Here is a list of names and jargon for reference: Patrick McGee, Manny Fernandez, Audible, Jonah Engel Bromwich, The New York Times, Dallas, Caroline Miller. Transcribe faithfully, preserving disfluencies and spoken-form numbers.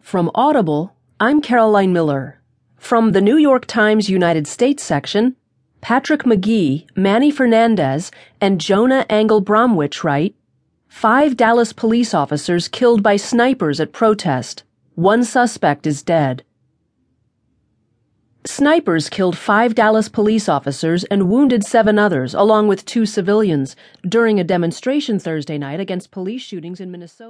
From Audible, I'm Caroline Miller. From the New York Times United States section, Patrick McGee, Manny Fernandez, and Jonah Engel Bromwich write, Five Dallas police officers killed by snipers at protest. One suspect is dead. Snipers killed five Dallas police officers and wounded seven others, along with two civilians, during a demonstration Thursday night against police shootings in Minnesota.